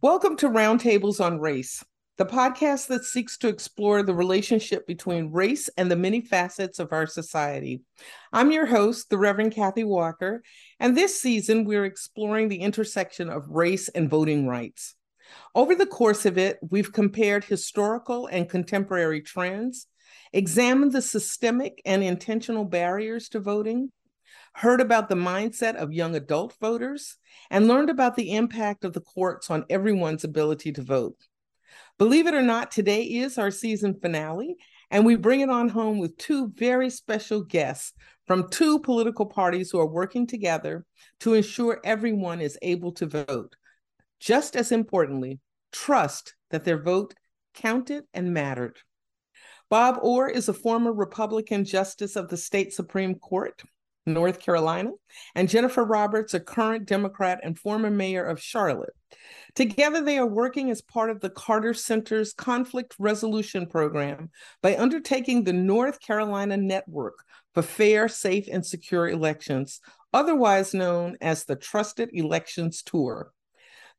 Welcome to Roundtables on Race, the podcast that seeks to explore the relationship between race and the many facets of our society. I'm your host, the Reverend Kathy Walker, and this season we're exploring the intersection of race and voting rights. Over the course of it, we've compared historical and contemporary trends, examined the systemic and intentional barriers to voting, heard about the mindset of young adult voters, and learned about the impact of the courts on everyone's ability to vote. Believe it or not, today is our season finale, and we bring it on home with two very special guests from two political parties who are working together to ensure everyone is able to vote. Just as importantly, trust that their vote counted and mattered. Bob Orr is a former Republican Justice of the State Supreme Court, North Carolina, and Jennifer Roberts, a current Democrat and former mayor of Charlotte. Together, they are working as part of the Carter Center's Conflict Resolution Program by undertaking the North Carolina Network for Fair, Safe, and Secure Elections, otherwise known as the Trusted Elections Tour.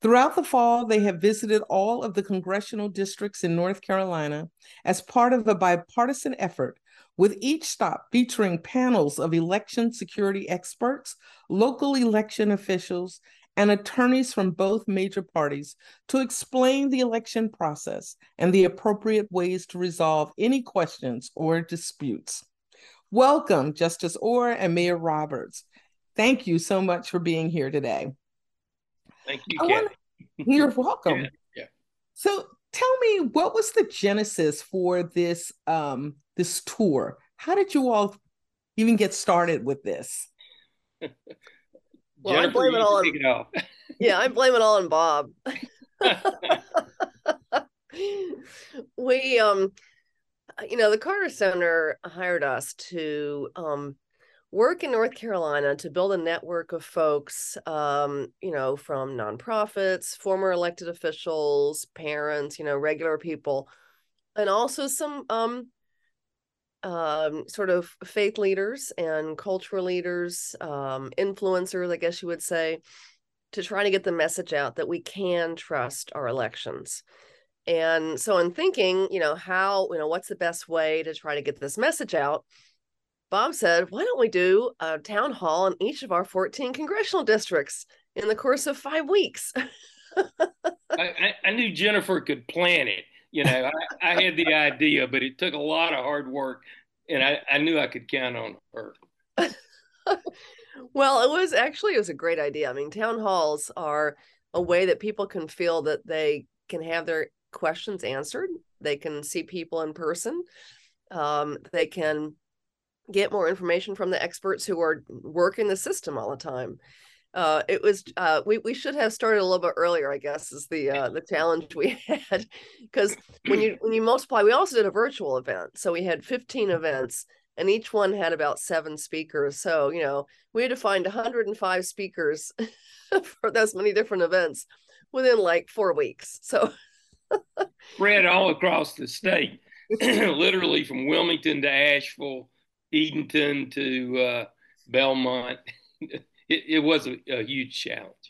Throughout the fall, they have visited all of the congressional districts in North Carolina as part of a bipartisan effort, with each stop featuring panels of election security experts, local election officials, and attorneys from both major parties to explain the election process and the appropriate ways to resolve any questions or disputes. Welcome, Justice Orr and Mayor Roberts. Thank you so much for being here today. Thank you, Kathy. You're welcome. Yeah. So tell me, what was the genesis for this this tour? How did you all even get started with this? Well, Jennifer, I'm blaming all on Bob. We, the Carter Center hired us to work in North Carolina to build a network of folks, from nonprofits, former elected officials, parents, regular people, and also some sort of faith leaders and cultural leaders, influencers, I guess you would say, to try to get the message out that we can trust our elections. And so in thinking, what's the best way to try to get this message out? Bob said, why don't we do a town hall in each of our 14 congressional districts in the course of 5 weeks? I knew Jennifer could plan it. I had the idea, but it took a lot of hard work, and I knew I could count on her. Well, it was a great idea. I mean, town halls are a way that people can feel that they can have their questions answered. They can see people in person. They can get more information from the experts who are working the system all the time. We should have started a little bit earlier, I guess, is the challenge we had, because when you multiply, we also did a virtual event. So we had 15 events and each one had about 7 speakers. So, we had to find 105 speakers for those many different events within 4 weeks. So spread all across the state, literally from Wilmington to Asheville, Edenton to Belmont. It was a huge challenge.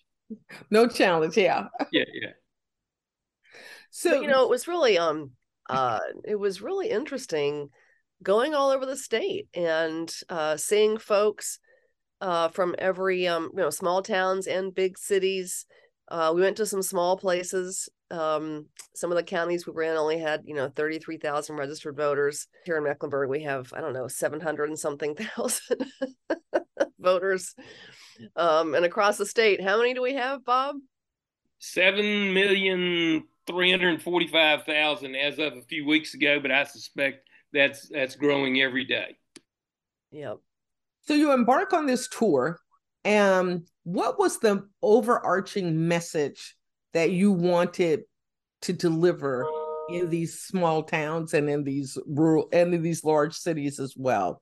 No challenge, yeah. Yeah. So but, it was really interesting going all over the state and seeing folks from every small towns and big cities. We went to some small places. Some of the counties we were in only had 33,000 registered voters. Here in Mecklenburg, we have 700 and something thousand voters. And across the state, how many do we have, Bob? 7,345,000 as of a few weeks ago, but I suspect that's growing every day. Yep. So you embark on this tour, and what was the overarching message that you wanted to deliver in these small towns and in these rural and in these large cities as well?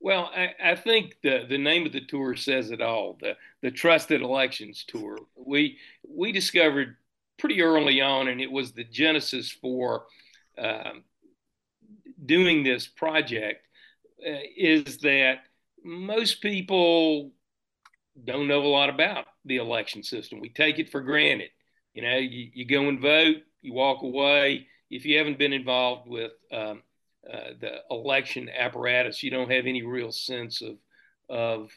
Well, I think the name of the tour says it all, the Trusted Elections Tour. We discovered pretty early on, and it was the genesis for doing this project, is that most people don't know a lot about the election system. We take it for granted. You know, you go and vote, you walk away. If you haven't been involved with the election apparatus, you don't have any real sense of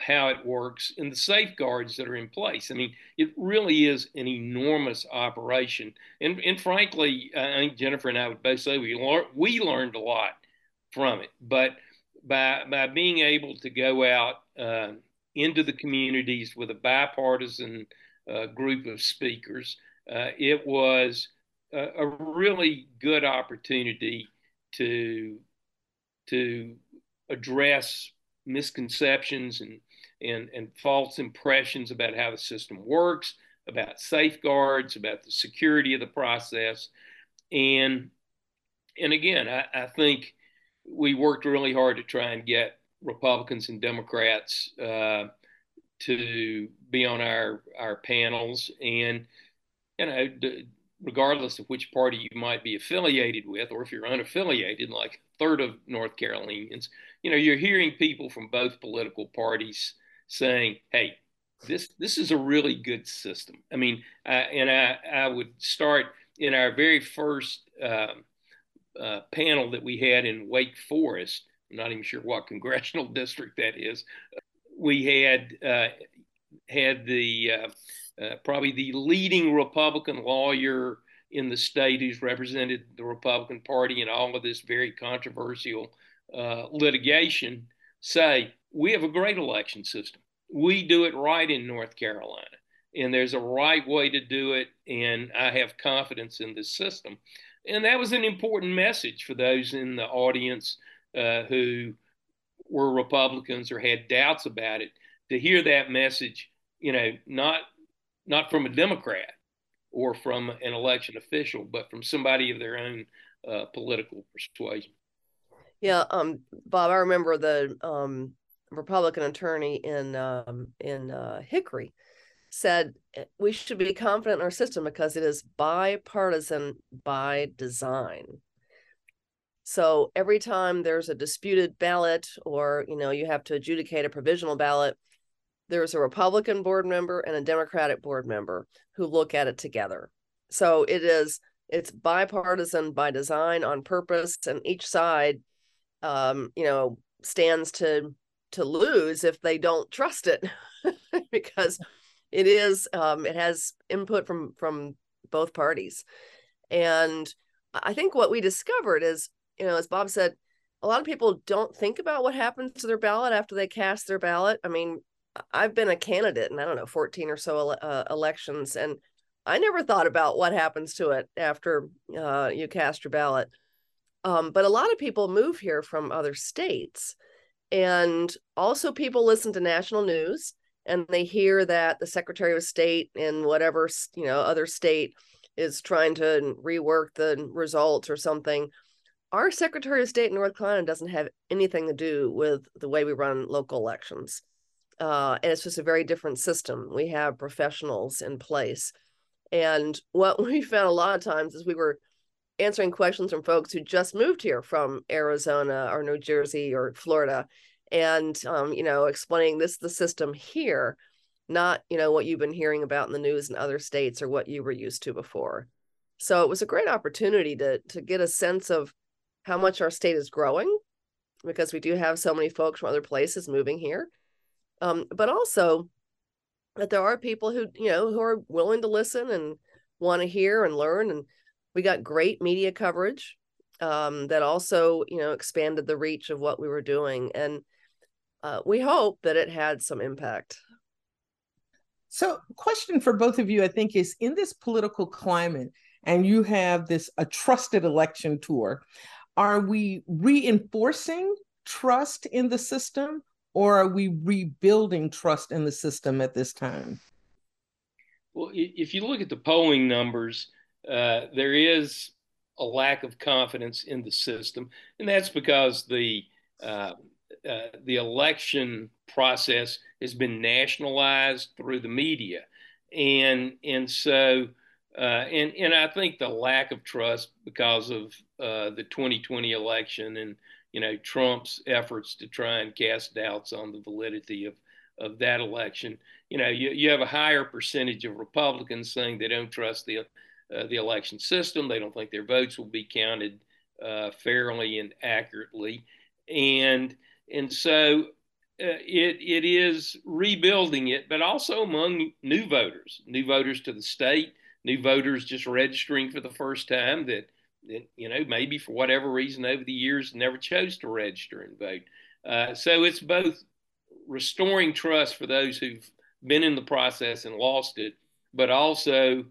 how it works and the safeguards that are in place. I mean, it really is an enormous operation. And frankly, I think Jennifer and I would both say we learned a lot from it. But by being able to go out into the communities with a bipartisan group of speakers, it was a really good opportunity to address misconceptions and false impressions about how the system works, about safeguards, about the security of the process. And again, I think we worked really hard to try and get Republicans and Democrats to be on our panels. And, you know, regardless of which party you might be affiliated with, or if you're unaffiliated, like a third of North Carolinians, you know, you're hearing people from both political parties saying, hey, this is a really good system. I mean, I would start in our very first panel that we had in Wake Forest. I'm not even sure what congressional district that is. We had the probably the leading Republican lawyer in the state who's represented the Republican Party in all of this very controversial litigation say, we have a great election system. We do it right in North Carolina, and there's a right way to do it, and I have confidence in this system. And that was an important message for those in the audience who were Republicans or had doubts about it, to hear that message, you know, not from a Democrat or from an election official, but from somebody of their own political persuasion. Yeah, Bob, I remember the Republican attorney in Hickory said we should be confident in our system because it is bipartisan by design. So every time there's a disputed ballot, or, you know, you have to adjudicate a provisional ballot, there's a Republican board member and a Democratic board member who look at it together. So it's bipartisan by design, on purpose, and each side, you know, stands to lose if they don't trust it, because it is, it has input from both parties. And I think what we discovered is, you know, as Bob said, a lot of people don't think about what happens to their ballot after they cast their ballot. I mean, I've been a candidate in, I don't know, 14 or so elections, and I never thought about what happens to it after you cast your ballot. But a lot of people move here from other states, and also people listen to national news, and they hear that the Secretary of State in whatever, you know, other state is trying to rework the results or something. Our Secretary of State in North Carolina doesn't have anything to do with the way we run local elections. And it's just a very different system. We have professionals in place. And what we found a lot of times is we were answering questions from folks who just moved here from Arizona or New Jersey or Florida, and, you know, explaining this, the system here, not, you know, what you've been hearing about in the news in other states or what you were used to before. So it was a great opportunity to get a sense of how much our state is growing, because we do have so many folks from other places moving here. But also that there are people who, you know, who are willing to listen and want to hear and learn. And we got great media coverage that also, you know, expanded the reach of what we were doing. And we hope that it had some impact. So, question for both of you, I think, is in this political climate, and you have this a trusted election tour, are we reinforcing trust in the system, or are we rebuilding trust in the system at this time? Well, if you look at the polling numbers, there is a lack of confidence in the system, and that's because the election process has been nationalized through the media, and so and I think the lack of trust because of the 2020 election and, you know, Trump's efforts to try and cast doubts on the validity of that election. You know, you have a higher percentage of Republicans saying they don't trust the election system. They don't think their votes will be counted fairly and accurately. And so it is rebuilding it, but also among new voters to the state, new voters just registering for the first time that you know, maybe for whatever reason over the years never chose to register and vote. So it's both restoring trust for those who've been in the process and lost it, but also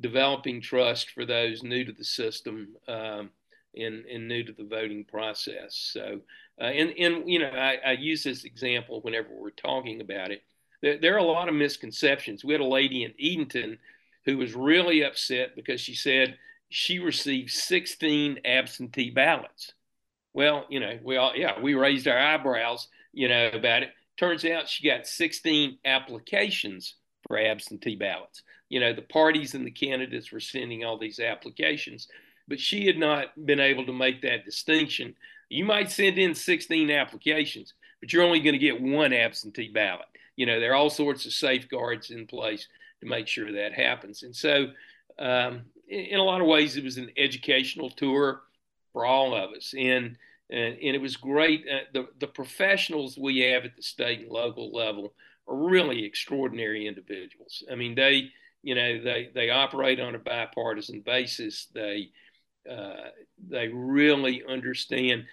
developing trust for those new to the system and new to the voting process. So, and you know, I use this example whenever we're talking about it. There are a lot of misconceptions. We had a lady in Edenton who was really upset because she said she received 16 absentee ballots. Well, you know, we raised our eyebrows, you know, about it. Turns out she got 16 applications for absentee ballots. You know, the parties and the candidates were sending all these applications, but she had not been able to make that distinction. You might send in 16 applications, but you're only going to get one absentee ballot. You know, there are all sorts of safeguards in place to make sure that happens. And so in a lot of ways, it was an educational tour for all of us. And it was great. The professionals we have at the state and local level are really extraordinary individuals. I mean, they operate on a bipartisan basis. They really understand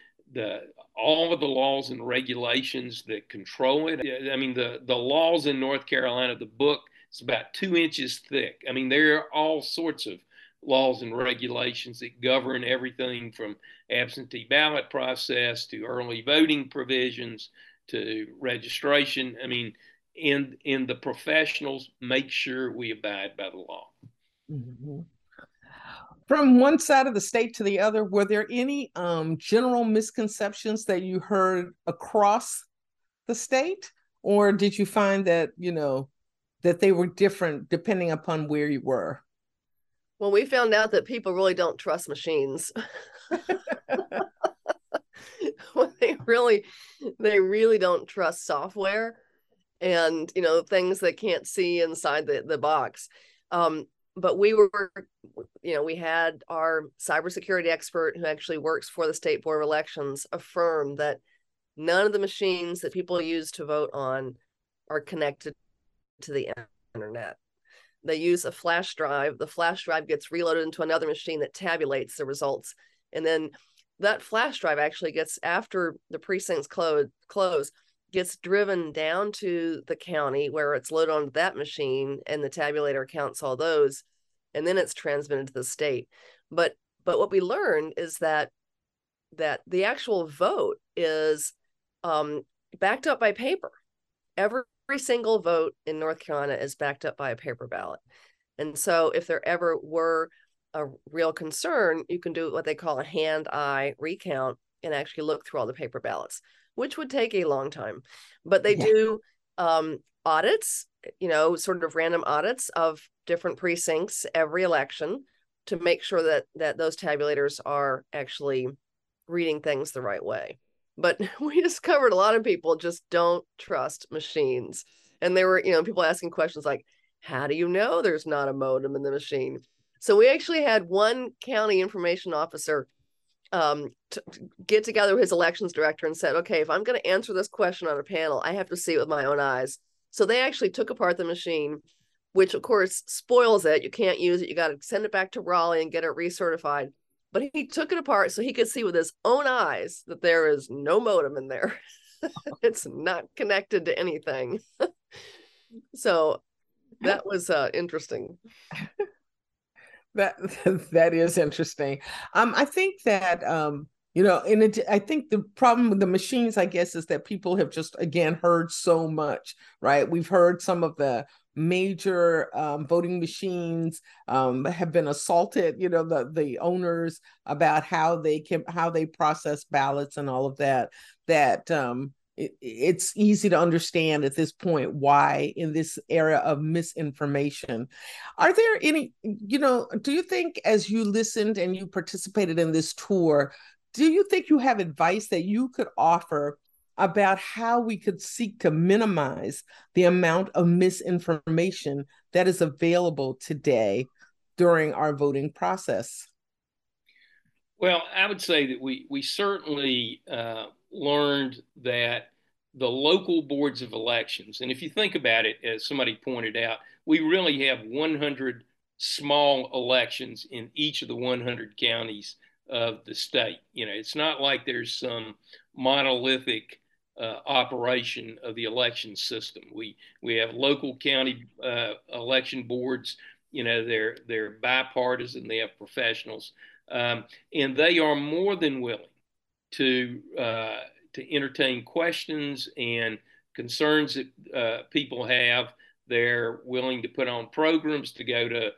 all of the laws and regulations that control it. I mean, the laws in North Carolina, the book is about 2 inches thick. I mean, there are all sorts of laws and regulations that govern everything from absentee ballot process to early voting provisions to registration. I mean, and the professionals make sure we abide by the law. Mm-hmm. From one side of the state to the other, were there any general misconceptions that you heard across the state, or did you find that, you know, that they were different depending upon where you were? Well, we found out that people really don't trust machines. Well, they really don't trust software and, you know, things they can't see inside the box. But we were, you know, we had our cybersecurity expert who actually works for the State Board of Elections affirm that none of the machines that people use to vote on are connected to the internet. They use a flash drive. The flash drive gets reloaded into another machine that tabulates the results. And then that flash drive actually gets, after the precincts close, gets driven down to the county where it's loaded on that machine and the tabulator counts all those. And then it's transmitted to the state. But what we learned is that the actual vote is backed up by paper. Every single vote in North Carolina is backed up by a paper ballot. And so if there ever were a real concern, you can do what they call a hand-eye recount and actually look through all the paper ballots, which would take a long time. But they do audits, you know, sort of random audits of different precincts every election to make sure that those tabulators are actually reading things the right way. But we discovered a lot of people just don't trust machines. And there were, you know, people asking questions like, how do you know there's not a modem in the machine? So we actually had one county information officer get together with his elections director and said, okay, if I'm going to answer this question on a panel, I have to see it with my own eyes. So they actually took apart the machine, which of course spoils it. You can't use it. You got to send it back to Raleigh and get it recertified. But he took it apart so he could see with his own eyes that there is no modem in there. It's not connected to anything. So that was interesting. That is interesting. I think that, you know, I think the problem with the machines, I guess, is that people have just, again, heard so much, right? We've heard some of the major voting machines have been assaulted, you know, the owners about how they process ballots and all of that it's easy to understand at this point why in this era of misinformation. Are there any, you know, do you think as you listened and you participated in this tour, do you think you have advice that you could offer about how we could seek to minimize the amount of misinformation that is available today during our voting process? Well, I would say that we certainly learned that the local boards of elections, and if you think about it, as somebody pointed out, we really have 100 small elections in each of the 100 counties of the state. You know, it's not like there's some monolithic operation of the election system. We have local county election boards. You know, they're bipartisan. They have professionals, and they are more than willing to entertain questions and concerns that people have. They're willing to put on programs, to go to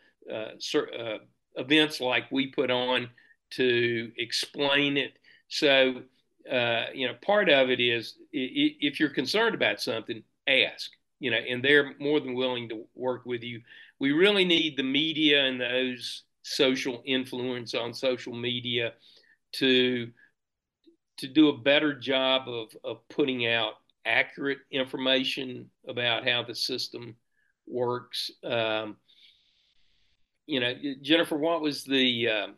events like we put on to explain it. So, you know, part of it is if you're concerned about something, ask, you know, and they're more than willing to work with you. We really need the media and those social influence on social media to do a better job of putting out accurate information about how the system works. You know, Jennifer, what was that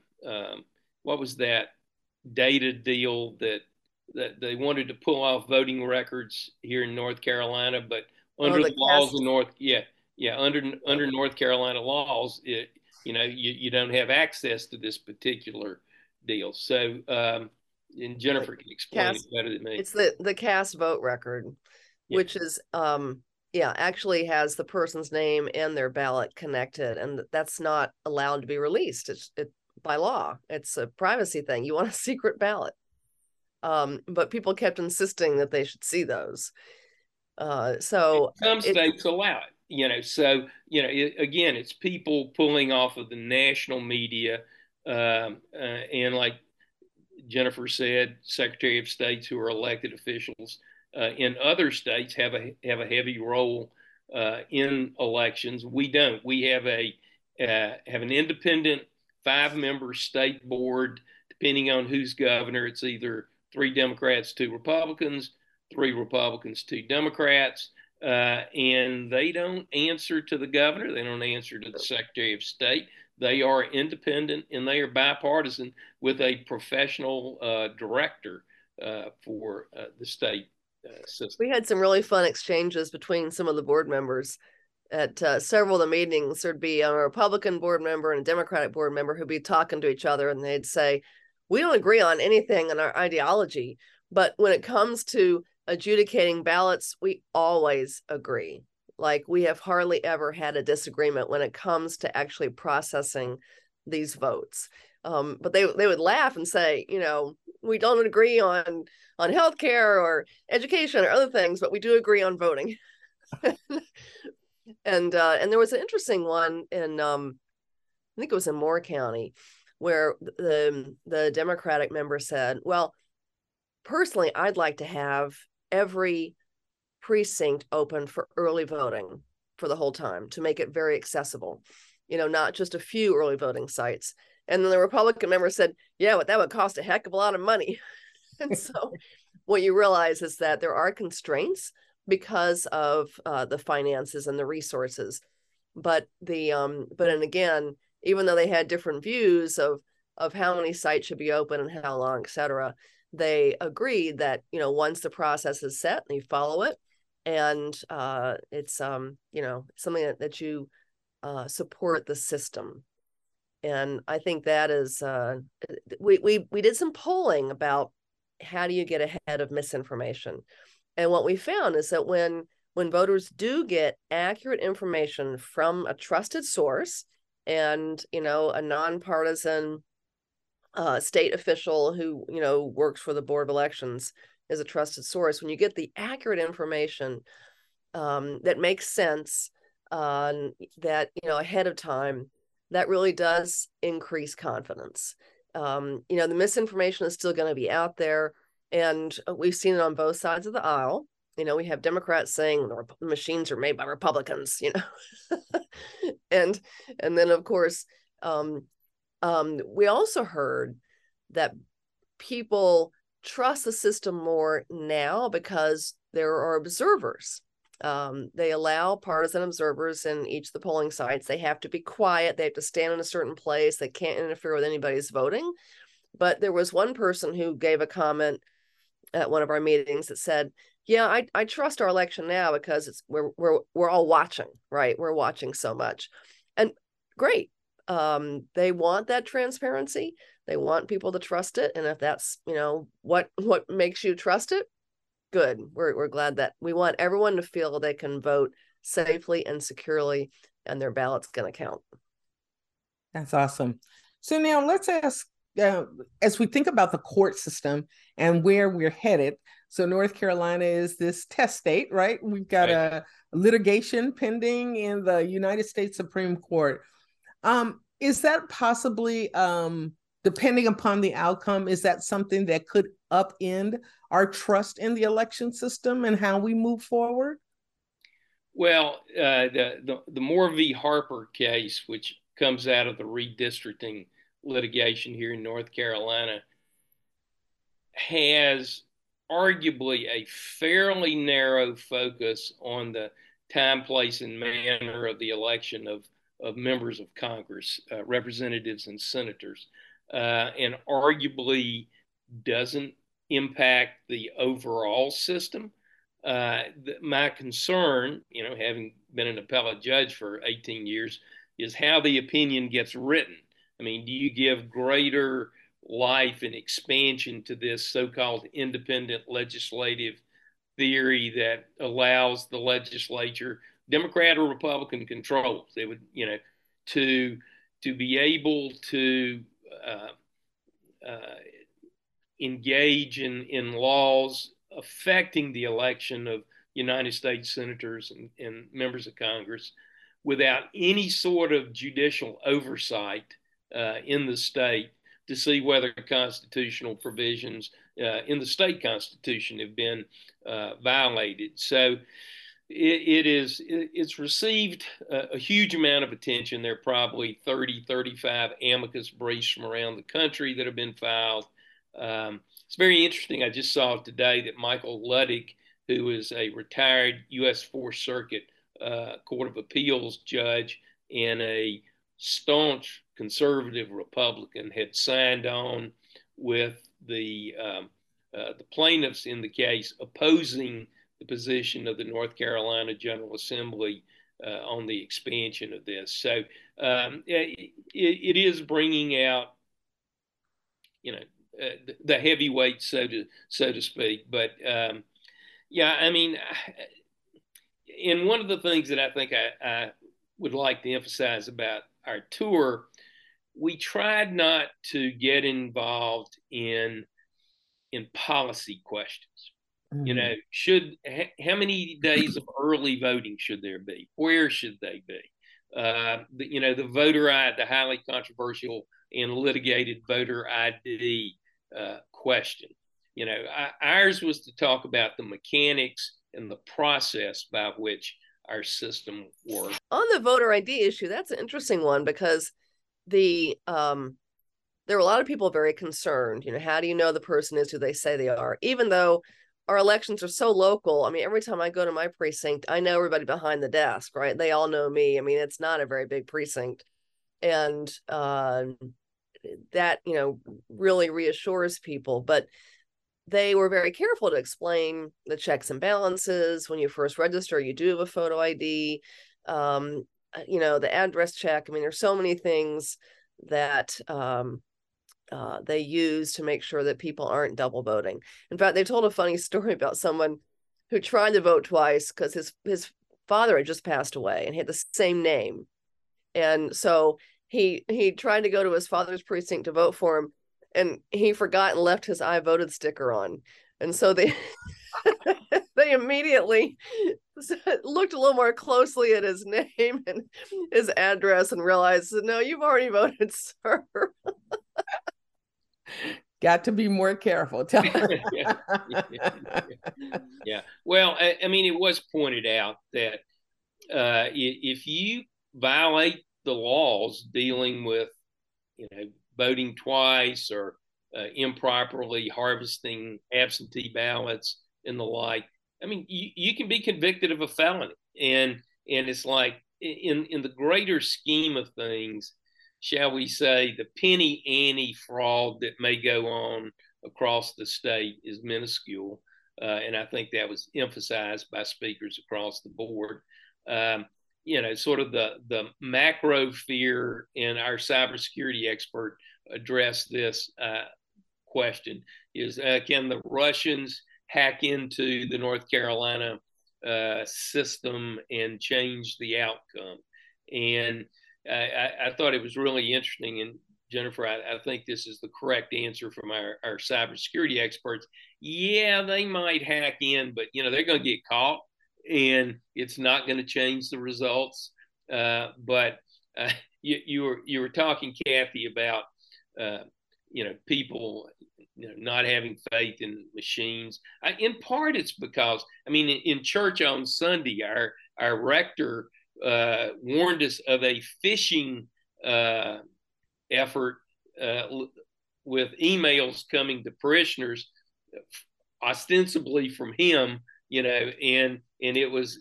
data deal that they wanted to pull off voting records here in North Carolina, but under the laws of North, under North Carolina laws, you know, you don't have access to this particular deal. So, and Jennifer can explain it better than me. It's the cast vote record, which is, actually has the person's name and their ballot connected. And that's not allowed to be released. It's by law. It's a privacy thing. You want a secret ballot. But people kept insisting that they should see those. So some states allow it, you know. So, you know, again, it's people pulling off of the national media and like Jennifer said, Secretary of States who are elected officials in other states have a heavy role in elections. We don't. We have an independent 5-member state board. Depending on who's governor, it's either 3 Democrats, 2 Republicans, 3 Republicans, 2 Democrats, and they don't answer to the governor. They don't answer to the Secretary of State. They are independent and they are bipartisan with a professional director for the state system. We had some really fun exchanges between some of the board members. At several of the meetings, there'd be a Republican board member and a Democratic board member who'd be talking to each other, and they'd say, we don't agree on anything in our ideology, but when it comes to adjudicating ballots, we always agree. Like, we have hardly ever had a disagreement when it comes to actually processing these votes. But they would laugh and say, you know, we don't agree on healthcare or education or other things, but we do agree on voting. And there was an interesting one in, I think it was in Moore County, where the Democratic member said, well, personally, I'd like to have every precinct open for early voting for the whole time to make it very accessible, you know, not just a few early voting sites. And then the Republican member said, yeah, but that would cost a heck of a lot of money. And so what you realize is that there are constraints because of the finances and the resources. But and again, even though they had different views of how many sites should be open and how long, et cetera, they agreed that, you know, once the process is set and you follow it, and it's, you know, something that you support the system. And I think that is, we did some polling about how do you get ahead of misinformation. And what we found is that when voters do get accurate information from a trusted source and, you know, a nonpartisan state official who, you know, works for the Board of Elections is a trusted source, when you get the accurate information that makes sense that, you know, ahead of time, that really does increase confidence. You know, the misinformation is still going to be out there. And we've seen it on both sides of the aisle. You know, we have Democrats saying the machines are made by Republicans, you know. And then, of course, we also heard that people trust the system more now because there are observers. They allow partisan observers in each of the polling sites. They have to be quiet. They have to stand in a certain place. They can't interfere with anybody's voting. But there was one person who gave a comment at one of our meetings that said, yeah, I trust our election now because it's we're all watching, right? We're watching so much. And great. They want that transparency. They want people to trust it. And if that's, you know, what makes you trust it, good. We're glad that we want everyone to feel they can vote safely and securely and their ballot's going to count. That's awesome. So now let's ask, as we think about the court system and where we're headed, so North Carolina is this test state, right? We've got a litigation pending in the United States Supreme Court. Is that possibly, depending upon the outcome, is that something that could upend our trust in the election system and how we move forward? Well, the Moore v. Harper case, which comes out of the redistricting litigation here in North Carolina, has arguably a fairly narrow focus on the time, place, and manner of the election of members of Congress, representatives and senators, and arguably doesn't impact the overall system. My concern, you know, having been an appellate judge for 18 years, is how the opinion gets written. I mean, do you give greater life and expansion to this so-called independent legislative theory that allows the legislature, Democrat or Republican controls, they would, you know, to be able to engage in laws affecting the election of United States senators and members of Congress without any sort of judicial oversight in the state to see whether constitutional provisions in the state constitution have been violated. So it's received a huge amount of attention. There are probably 30, 35 amicus briefs from around the country that have been filed. It's very interesting. I just saw today that Michael Luttig, who is a retired U.S. Fourth Circuit Court of Appeals judge and a staunch conservative Republican, had signed on with the plaintiffs in the case opposing the position of the North Carolina General Assembly on the expansion of this. So it is bringing out, you know, the heavyweight, so to speak. But yeah, I mean, and one of the things that I think I would like to emphasize about our tour, we tried not to get involved in policy questions. You know, how many days of early voting should there be? Where should they be? You know, the voter ID, the highly controversial and litigated voter ID question. You know, ours was to talk about the mechanics and the process by which our system works. On the voter ID issue, that's an interesting one because the there were a lot of people very concerned. You know, how do you know the person is who they say they are? Even though our elections are so local. I mean, every time I go to my precinct, I know everybody behind the desk, right? They all know me. I mean, it's not a very big precinct. And that, you know, really reassures people. But they were very careful to explain the checks and balances. When you first register, you do have a photo ID, you know, the address check. I mean, there's so many things that they use to make sure that people aren't double voting. In fact, they told a funny story about someone who tried to vote twice because his father had just passed away and he had the same name. And so he tried to go to his father's precinct to vote for him, and he forgot and left his "I voted" sticker on. And so they they immediately looked a little more closely at his name and his address and realized, no, you've already voted, sir. Got to be more careful. Yeah. Well, I mean, it was pointed out that if you violate the laws dealing with, you know, voting twice or improperly harvesting absentee ballots and the like. I mean, you can be convicted of a felony. And it's like in the greater scheme of things, shall we say, the penny ante fraud that may go on across the state is minuscule. And I think that was emphasized by speakers across the board. You know, sort of the macro fear, and our cybersecurity expert addressed this question, is can the Russians hack into the North Carolina system and change the outcome? And I thought it was really interesting. And Jennifer, I think this is the correct answer from our cybersecurity experts. Yeah, they might hack in, but, you know, they're going to get caught. And it's not going to change the results. But you were talking, Kathy, about you know, people not having faith in machines. In part, it's because, I mean, in church on Sunday, our rector warned us of a phishing effort with emails coming to parishioners, ostensibly from him. You know, and it was,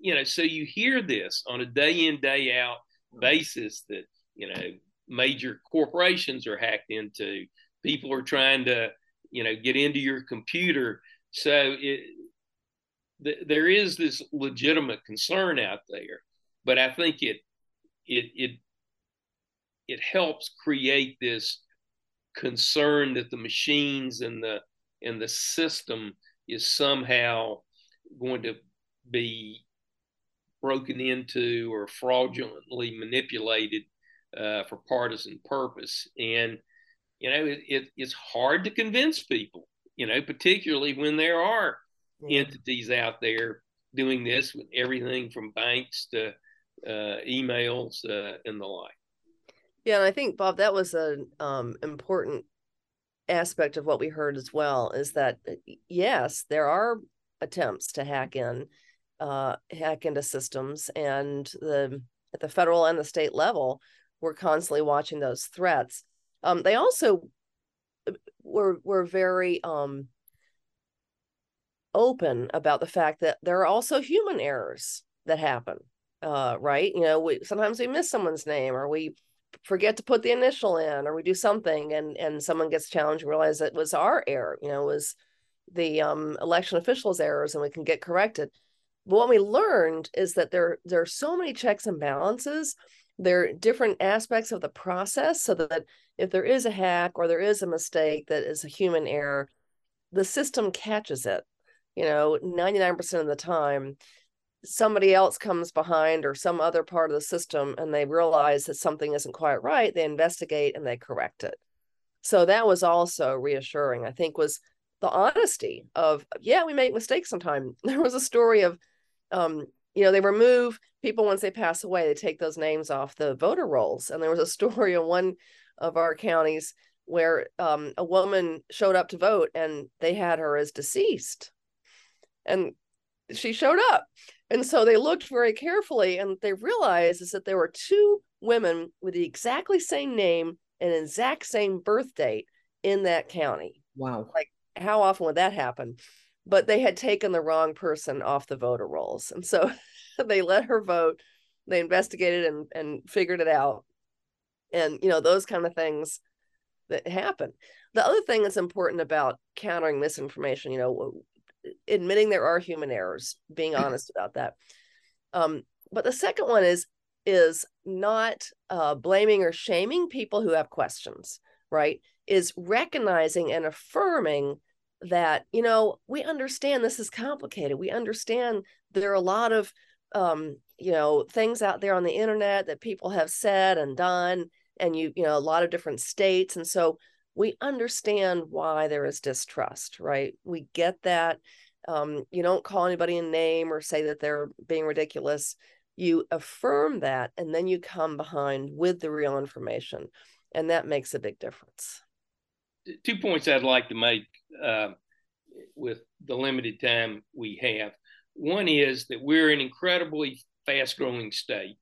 you know, so you hear this on a day in, day out basis that, you know, major corporations are hacked into, people are trying to, you know, get into your computer. So there is this legitimate concern out there, but I think it helps create this concern that the machines and the system is somehow going to be broken into or fraudulently manipulated for partisan purpose. And, you know, it's hard to convince people, you know, particularly when there are entities out there doing this with everything from banks to emails and the like. Yeah, and I think, Bob, that was an important aspect of what we heard as well, is that, yes, there are attempts to hack into systems, and at the federal and the state level, we're constantly watching those threats. They also were very open about the fact that there are also human errors that happen, right? You know, sometimes we miss someone's name, or we forget to put the initial in, or we do something and someone gets challenged and realize it was our error, you know, it was the election officials' errors, and we can get corrected. But what we learned is that there are so many checks and balances. There are different aspects of the process, so that if there is a hack or there is a mistake that is a human error, the system catches it, you know, 99% of the time. Somebody else comes behind, or some other part of the system, and they realize that something isn't quite right. They investigate and they correct it. So that was also reassuring, I think, was the honesty of, yeah, we make mistakes sometimes. There was a story of, you know, they remove people once they pass away, they take those names off the voter rolls. And there was a story in one of our counties where a woman showed up to vote and they had her as deceased. And she showed up. And so they looked very carefully, and they realized is that there were two women with the exactly same name and exact same birth date in that county. Wow. Like, how often would that happen? But they had taken the wrong person off the voter rolls. And so they let her vote. They investigated and figured it out. And, you know, those kind of things that happen. The other thing that's important about countering misinformation, you know, admitting there are human errors, being honest about that. But the second one is not blaming or shaming people who have questions, right? Is recognizing and affirming that, you know, we understand this is complicated. We understand there are a lot of, you know, things out there on the internet that people have said and done, and you know, a lot of different states. And so we understand why there is distrust, right? We get that. You don't call anybody a name or say that they're being ridiculous. You affirm that, and then you come behind with the real information. And that makes a big difference. 2 points I'd like to make with the limited time we have. One is that we're an incredibly fast-growing state.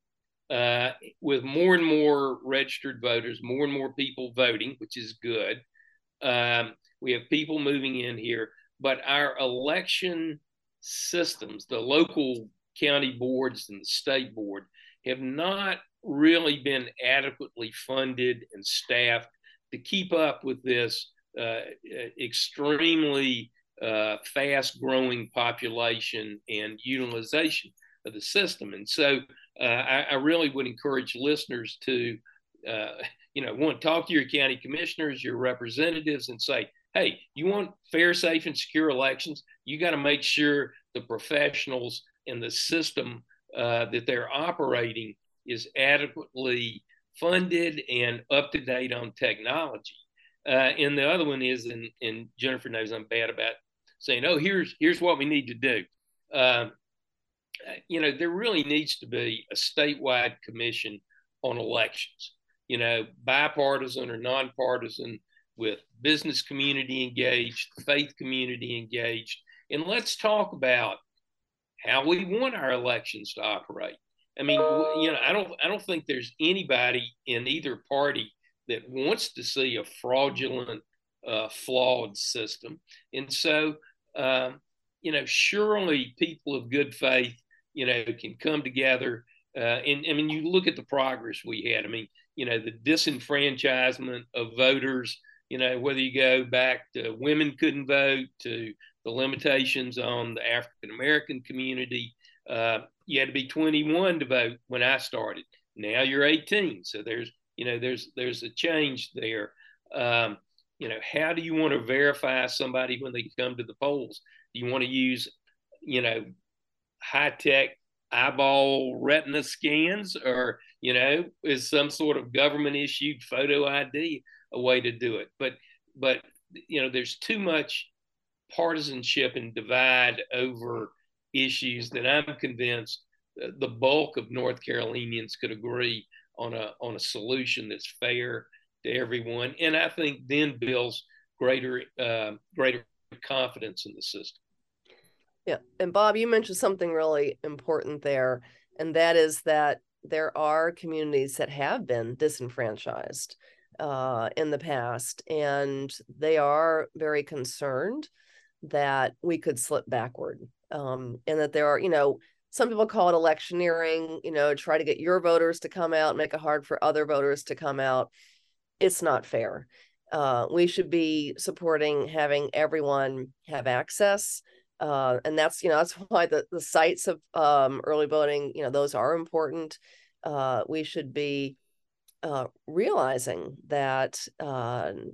With more and more registered voters, more and more people voting, which is good. We have people moving in here, but our election systems, the local county boards and the state board, have not really been adequately funded and staffed to keep up with this extremely fast growing population and utilization of the system. And so I really would encourage listeners to, want to talk to your county commissioners, your representatives, and say, hey, you want fair, safe, and secure elections? You got to make sure the professionals and the system that they're operating is adequately funded and up to date on technology. And the other one is, and Jennifer knows I'm bad about saying, oh, here's what we need to do. There really needs to be a statewide commission on elections, bipartisan or nonpartisan, with business community engaged, faith community engaged. And let's talk about how we want our elections to operate. I mean, I don't think there's anybody in either party that wants to see a fraudulent, flawed system. And so, surely people of good faith, can come together. And you look at the progress we had. I mean, the disenfranchisement of voters, whether you go back to women couldn't vote, to the limitations on the African-American community. You had to be 21 to vote when I started. Now you're 18. So there's a change there. How do you want to verify somebody when they come to the polls? Do you want to use, high-tech eyeball retina scans, or, is some sort of government-issued photo ID a way to do it? But there's too much partisanship and divide over issues that I'm convinced the bulk of North Carolinians could agree on a solution that's fair to everyone, and I think then builds greater confidence in the system. Yeah, and Bob, you mentioned something really important there, and that is that there are communities that have been disenfranchised in the past, and they are very concerned that we could slip backward, and that there are, some people call it electioneering, try to get your voters to come out, make it hard for other voters to come out. It's not fair. We should be supporting having everyone have access. And that's why the sites of early voting, those are important. We should be realizing that a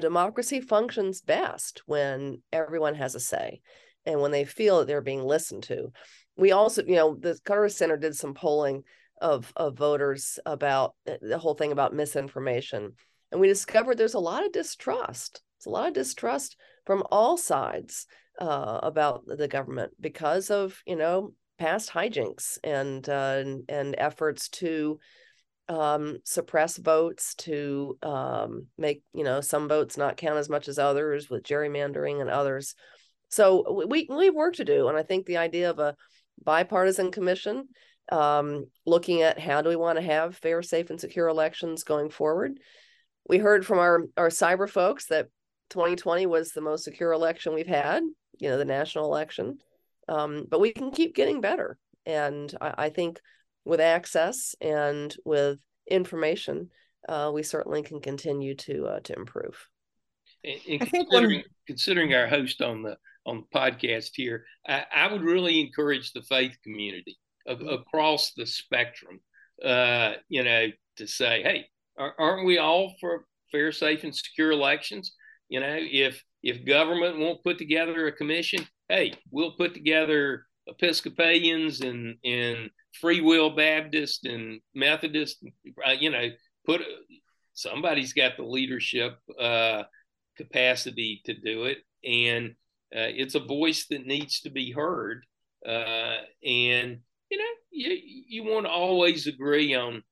democracy functions best when everyone has a say and when they feel that they're being listened to. We also, the Carter Center did some polling of voters about the whole thing about misinformation. And we discovered there's a lot of distrust. It's a lot of distrust from all sides about the government because of, past hijinks and efforts to suppress votes, to make, some votes not count as much as others, with gerrymandering and others. So we have work to do. And I think the idea of a bipartisan commission, looking at how do we want to have fair, safe, and secure elections going forward. We heard from our cyber folks that 2020 was the most secure election we've had, the national election, but we can keep getting better. And I think with access and with information, we certainly can continue to improve. And considering our host on the podcast here, I would really encourage the faith community across the spectrum, to say, hey, aren't we all for fair, safe, and secure elections? If government won't put together a commission, hey, we'll put together Episcopalians and Free Will Baptist and Methodist, somebody's got the leadership capacity to do it. And it's a voice that needs to be heard. You want to always agree on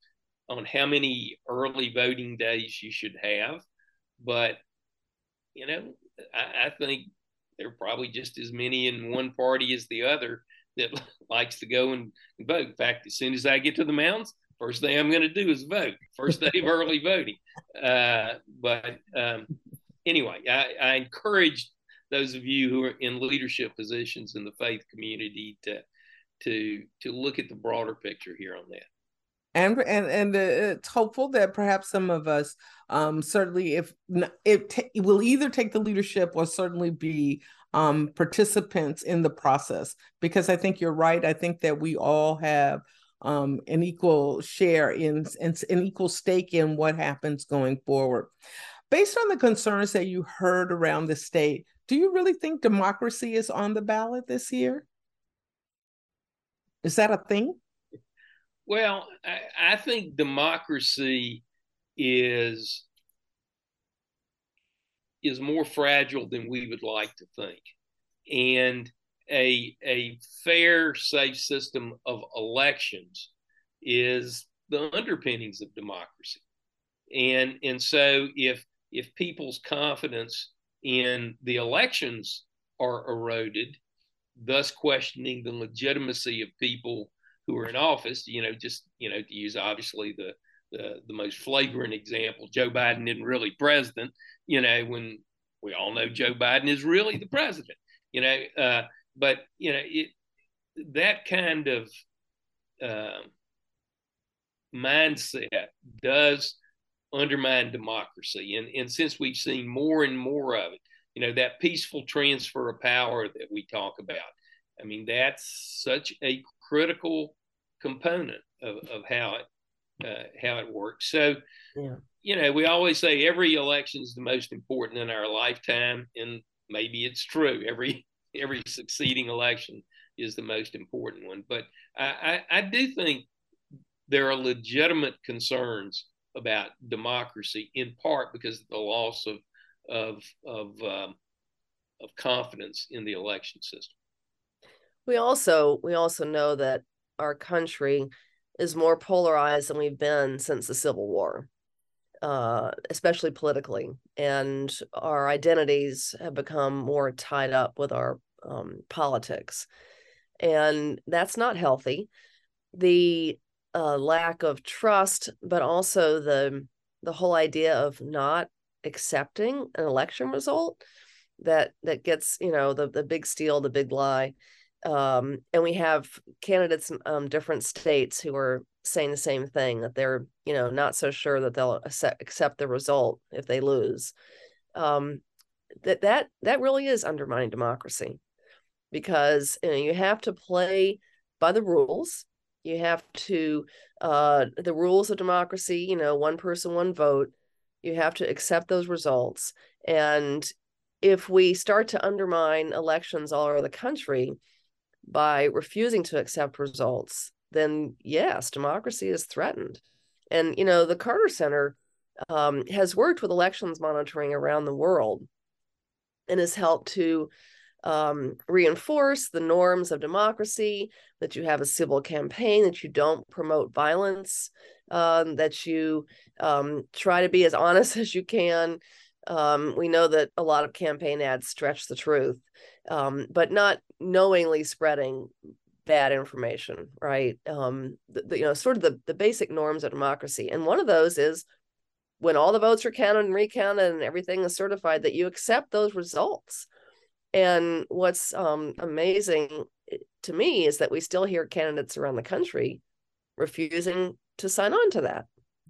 how many early voting days you should have. But, I think there are probably just as many in one party as the other that likes to go and vote. In fact, as soon as I get to the mountains, first thing I'm going to do is vote. First day of early voting. But anyway, I encourage those of you who are in leadership positions in the faith community to look at the broader picture here on that. And it's hopeful that perhaps some of us certainly, will either take the leadership or certainly be participants in the process, because I think you're right. I think that we all have an equal share and an equal stake in what happens going forward. Based on the concerns that you heard around the state, do you really think democracy is on the ballot this year? Is that a thing? Well, I think democracy is more fragile than we would like to think. And a fair, safe system of elections is the underpinnings of democracy. And so if people's confidence in the elections are eroded, thus questioning the legitimacy of people who are in office, to use obviously the most flagrant example, Joe Biden isn't really president, when we all know Joe Biden is really the president, that kind of mindset does undermine democracy. And since we've seen more and more of it, that peaceful transfer of power that we talk about, I mean, that's such a critical component of how it works. So, yeah. We always say every election is the most important in our lifetime, and maybe it's true. Every succeeding election is the most important one. But I do think there are legitimate concerns about democracy, in part because of the loss of confidence in the election system. We also know that our country is more polarized than we've been since the Civil War, especially politically, and our identities have become more tied up with our politics, and that's not healthy. The lack of trust, but also the whole idea of not accepting an election result that gets the big steal, the big lie. And we have candidates in different states who are saying the same thing, that they're, not so sure that they'll accept the result if they lose. That really is undermining democracy, because, you have to play by the rules. You have to, the rules of democracy, one person, one vote. You have to accept those results. And if we start to undermine elections all over the country by refusing to accept results, then yes, democracy is threatened. And, the Carter Center has worked with elections monitoring around the world and has helped to reinforce the norms of democracy, that you have a civil campaign, that you don't promote violence, that you try to be as honest as you can. We know that a lot of campaign ads stretch the truth, but not knowingly spreading bad information, right? Sort of the basic norms of democracy. And one of those is, when all the votes are counted and recounted and everything is certified, that you accept those results. And what's amazing to me is that we still hear candidates around the country refusing to sign on to that.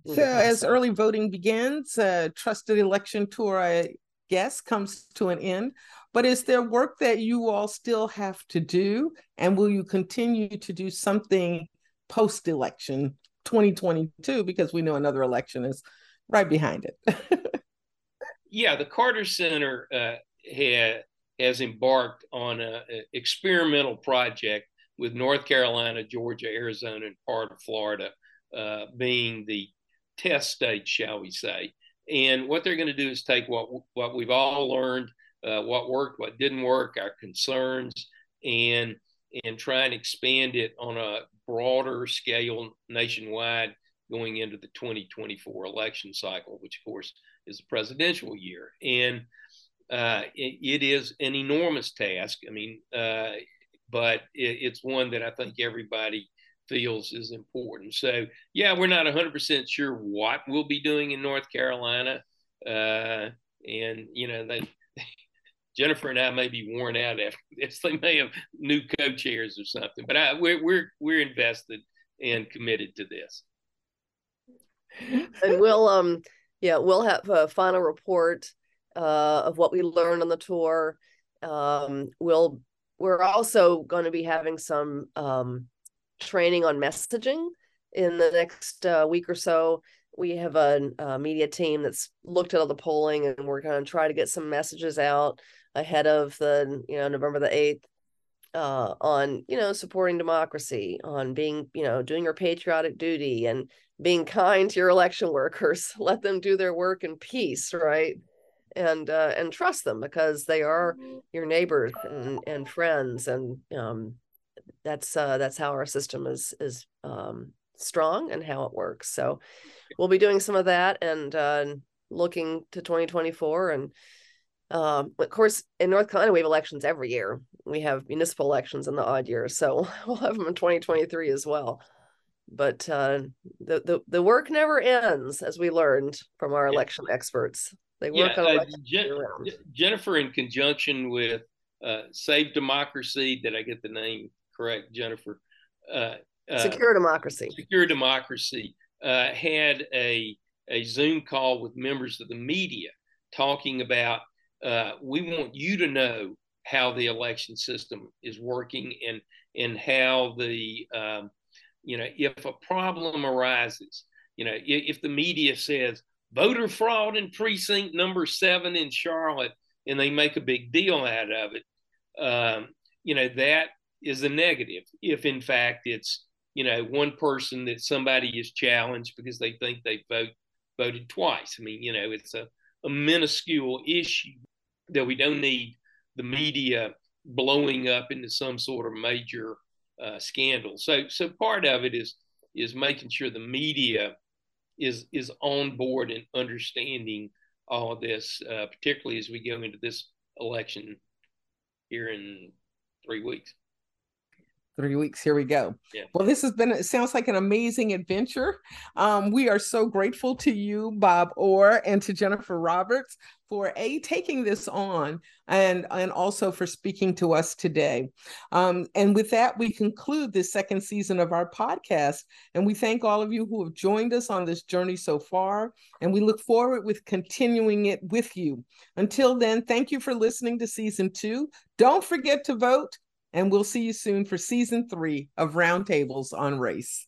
So as early voting begins, Trusted Election Tour, I guess, comes to an end. But is there work that you all still have to do? And will you continue to do something post-election 2022? Because we know another election is right behind it. Yeah, the Carter Center has embarked on an experimental project with North Carolina, Georgia, Arizona, and part of Florida being the test stage, shall we say. And what they're going to do is take what we've all learned, what worked, what didn't work, our concerns, and try and expand it on a broader scale nationwide going into the 2024 election cycle, which of course is the presidential year. And it is an enormous task. I mean, but it's one that I think everybody feels is important. So yeah, we're not 100% sure what we'll be doing in North Carolina. And, you know, they, Jennifer and I may be worn out after this. They may have new co-chairs or something, but we're invested and committed to this. And we'll have a final report of what we learned on the tour. We're also going to be having some training on messaging in the next week or so. We have a media team that's looked at all the polling, and we're going to try to get some messages out ahead of the, November the 8th on, supporting democracy, on being, doing your patriotic duty and being kind to your election workers. Let them do their work in peace, right? And trust them, because they are your neighbors and friends. And that's how our system is strong and how it works. So we'll be doing some of that and looking to 2024. And of course, in North Carolina, we have elections every year. We have municipal elections in the odd years. So we'll have them in 2023 as well. But the work never ends, as we learned from our election experts. They work on elections year-round. Jennifer, in conjunction with Safe Democracy, did I get the name correct, Jennifer? Secure Democracy. Secure Democracy had a Zoom call with members of the media talking about, we want you to know how the election system is working and how the, if a problem arises, if the media says voter fraud in precinct number 7 in Charlotte, and they make a big deal out of it, that is a negative. If in fact it's, one person that somebody is challenged because they think they voted twice. I mean, it's a minuscule issue that we don't need the media blowing up into some sort of major scandal. So part of it is making sure the media is on board and understanding all of this, particularly as we go into this election here in 3 weeks. 3 weeks. Here we go. Yeah. Well, this has been, it sounds like an amazing adventure. We are so grateful to you, Bob Orr, and to Jennifer Roberts for taking this on and also for speaking to us today. And with that, we conclude this second season of our podcast. And we thank all of you who have joined us on this journey so far. And we look forward with continuing it with you. Until then, thank you for listening to season 2. Don't forget to vote. And we'll see you soon for season 3 of Roundtables on Race.